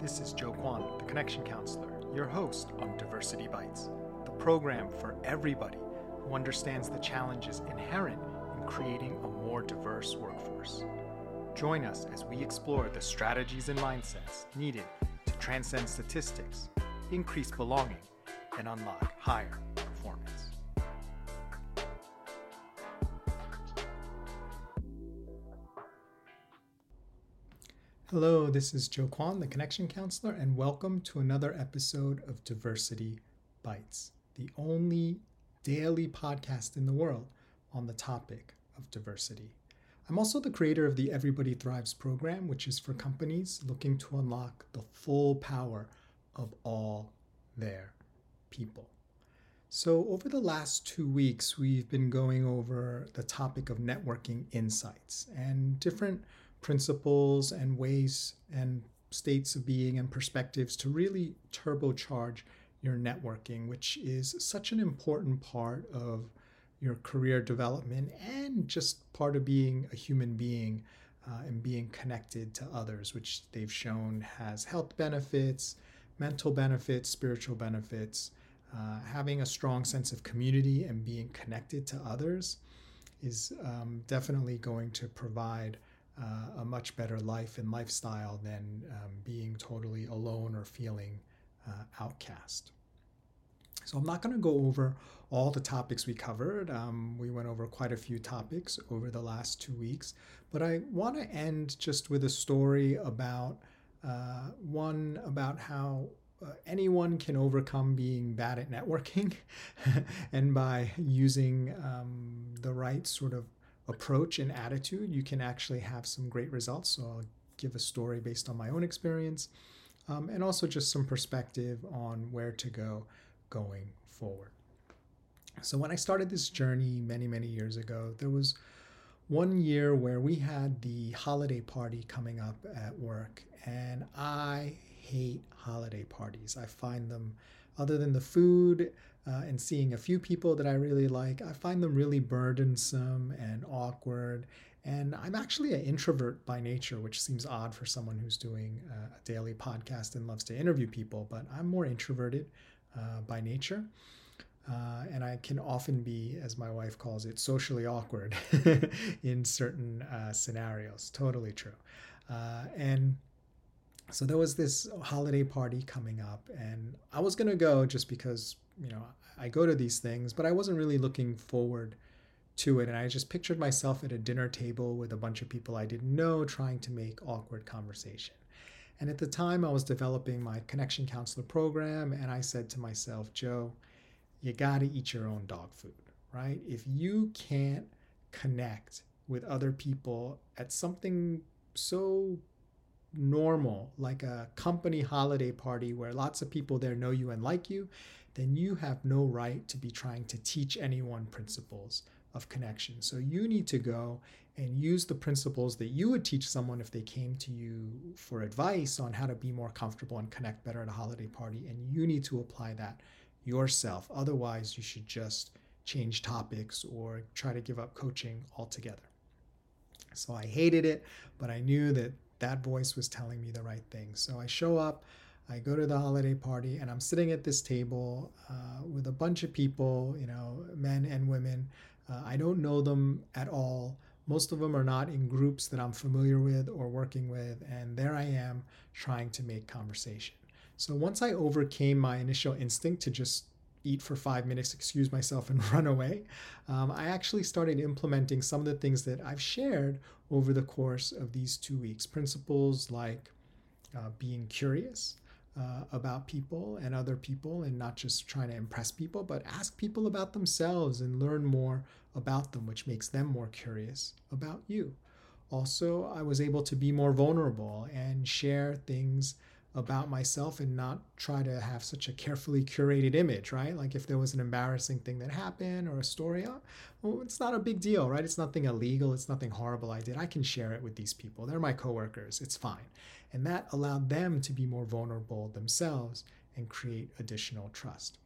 This is Joe Kwan, the Connection Counselor, your host on Diversity Bites, the program for everybody who understands the challenges inherent in creating a more diverse workforce. Join us as we explore the strategies and mindsets needed to transcend statistics, increase belonging, and unlock higher performance. Hello, this is Joe Kwan, the Connection Counselor, and welcome to another episode of Diversity Bites, the only daily podcast in the world on the topic of diversity. I'm also the creator of the Everybody Thrives program, which is for companies looking to unlock the full power of all their people. So over the last 2 weeks, we've been going over the topic of networking insights and different principles and ways and states of being and perspectives to really turbocharge your networking, which is such an important part of your career development and just part of being a human being and being connected to others, which they've shown has health benefits, mental benefits, spiritual benefits. Having a strong sense of community and being connected to others is definitely going to provide a much better life and lifestyle than being totally alone or feeling outcast. So I'm not going to go over all the topics we covered. We went over quite a few topics over the last 2 weeks, but I want to end just with a story about how anyone can overcome being bad at networking and by using the right sort of approach and attitude, you can actually have some great results. So I'll give a story based on my own experience and also just some perspective on where to go going forward. So when I started this journey many, many years ago, there was one year where we had the holiday party coming up at work, and I hate holiday parties. I find them, other than the food and seeing a few people that I really like, I find them really burdensome and awkward. And I'm actually an introvert by nature, which seems odd for someone who's doing a daily podcast and loves to interview people, but I'm more introverted by nature. And I can often be, as my wife calls it, socially awkward in certain scenarios. Totally true. So there was this holiday party coming up, and I was going to go just because, you know, I go to these things, but I wasn't really looking forward to it. And I just pictured myself at a dinner table with a bunch of people I didn't know trying to make awkward conversation. And at the time, I was developing my Connection Counselor program, and I said to myself, Joe, you got to eat your own dog food, right? If you can't connect with other people at something so normal, like a company holiday party where lots of people there know you and like you, then you have no right to be trying to teach anyone principles of connection. So you need to go and use the principles that you would teach someone if they came to you for advice on how to be more comfortable and connect better at a holiday party, and you need to apply that yourself. Otherwise, you should just change topics or try to give up coaching altogether. So I hated it, but I knew that voice was telling me the right thing. So I show up, I go to the holiday party, and I'm sitting at this table with a bunch of people, you know, men and women. I don't know them at all. Most of them are not in groups that I'm familiar with or working with. And there I am trying to make conversation. So once I overcame my initial instinct to just eat for 5 minutes, excuse myself, and run away, I actually started implementing some of the things that I've shared over the course of these 2 weeks. Principles like being curious about people and other people, and not just trying to impress people, but ask people about themselves and learn more about them, which makes them more curious about you. Also, I was able to be more vulnerable and share things about myself and not try to have such a carefully curated image, right? Like if there was an embarrassing thing that happened or a story, well, it's not a big deal, right? It's nothing illegal. It's nothing horrible I did. I can share it with these people. They're my coworkers. It's fine. And that allowed them to be more vulnerable themselves and create additional trust.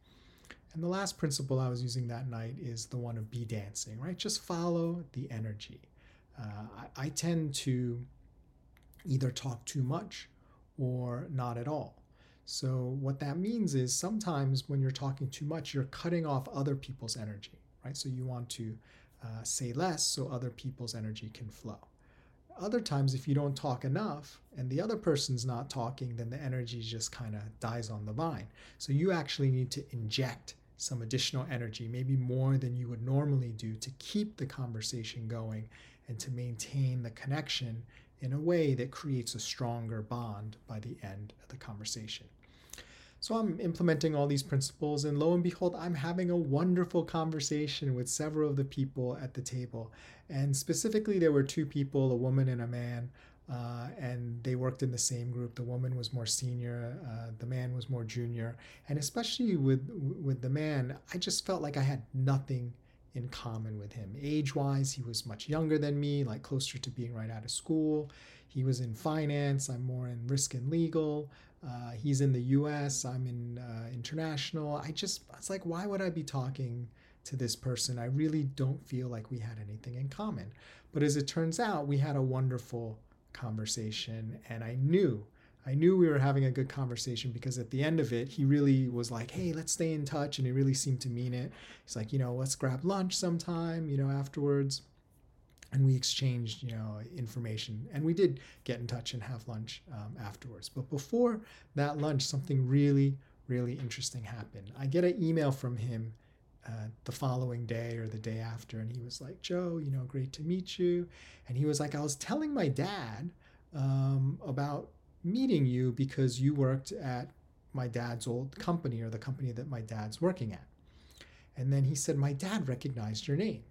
And the last principle I was using that night is the one of be dancing, right? Just follow the energy. I tend to either talk too much or not at all. So what that means is sometimes when you're talking too much, you're cutting off other people's energy, right? So you want to say less so other people's energy can flow. Other times, if you don't talk enough and the other person's not talking, then the energy just kind of dies on the vine. So you actually need to inject some additional energy, maybe more than you would normally do, to keep the conversation going and to maintain the connection in a way that creates a stronger bond by the end of the conversation. So I'm implementing all these principles, and lo and behold, I'm having a wonderful conversation with several of the people at the table. And specifically, there were two people, a woman and a man, and they worked in the same group. The woman was more senior, the man was more junior. And especially with the man, I just felt like I had nothing in common with him. Age-wise, he was much younger than me, like closer to being right out of school. He was in finance, I'm more in risk and legal. He's in the U.S., I'm in international. It's like, why would I be talking to this person? I really don't feel like we had anything in common. But as it turns out, we had a wonderful conversation, and I knew we were having a good conversation because at the end of it, he really was like, hey, let's stay in touch, and he really seemed to mean it. He's like, let's grab lunch sometime, afterwards. And we exchanged, information, and we did get in touch and have lunch afterwards. But before that lunch, something really, really interesting happened. I get an email from him the following day or the day after, and he was like, Joe, great to meet you. And he was like, I was telling my dad about meeting you because you worked at my dad's old company, or the company that my dad's working at. And then he said, my dad recognized your name.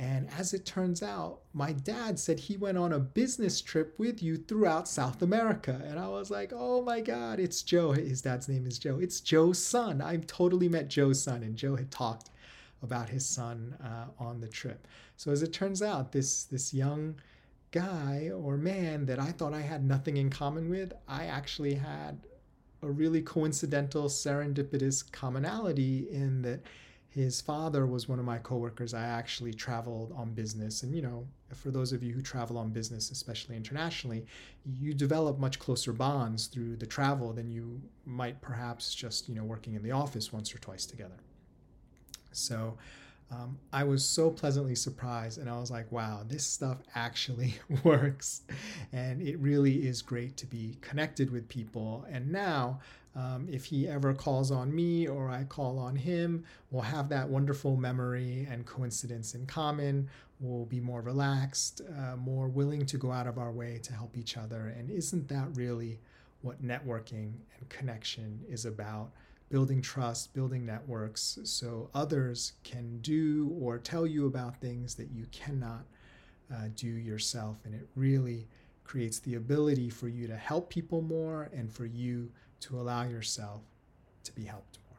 And as it turns out, my dad said he went on a business trip with you throughout South America. And I was like, oh my God, it's Joe. His dad's name is Joe. It's Joe's son. I've totally met Joe's son. And Joe had talked about his son on the trip. So as it turns out, this young guy or man that I thought I had nothing in common with, I actually had a really coincidental, serendipitous commonality in that his father was one of my coworkers. I actually traveled on business. And, for those of you who travel on business, especially internationally, you develop much closer bonds through the travel than you might perhaps just, working in the office once or twice together. So I was so pleasantly surprised, and I was like, wow, this stuff actually works. And it really is great to be connected with people. And now, if he ever calls on me or I call on him, we'll have that wonderful memory and coincidence in common. We'll be more relaxed, more willing to go out of our way to help each other. And isn't that really what networking and connection is about? Building trust, building networks, so others can do or tell you about things that you cannot do yourself. And it really creates the ability for you to help people more and for you to allow yourself to be helped more.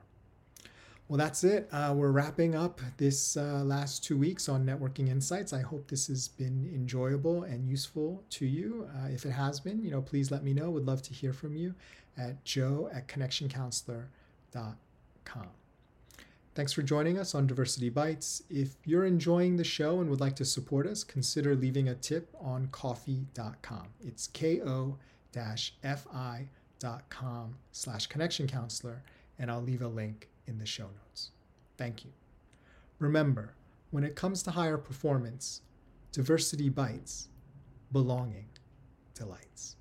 Well, that's it. We're wrapping up this last 2 weeks on Networking Insights. I hope this has been enjoyable and useful to you. If it has been, please let me know. Would love to hear from you at joe@connectioncounselor.com. Thanks for joining us on Diversity Bites. If you're enjoying the show and would like to support us, consider leaving a tip on Ko-fi.com. It's ko-fi.com/connectioncounselor, and I'll leave a link in the show notes. Thank you. Remember, when it comes to higher performance, diversity bites, belonging delights.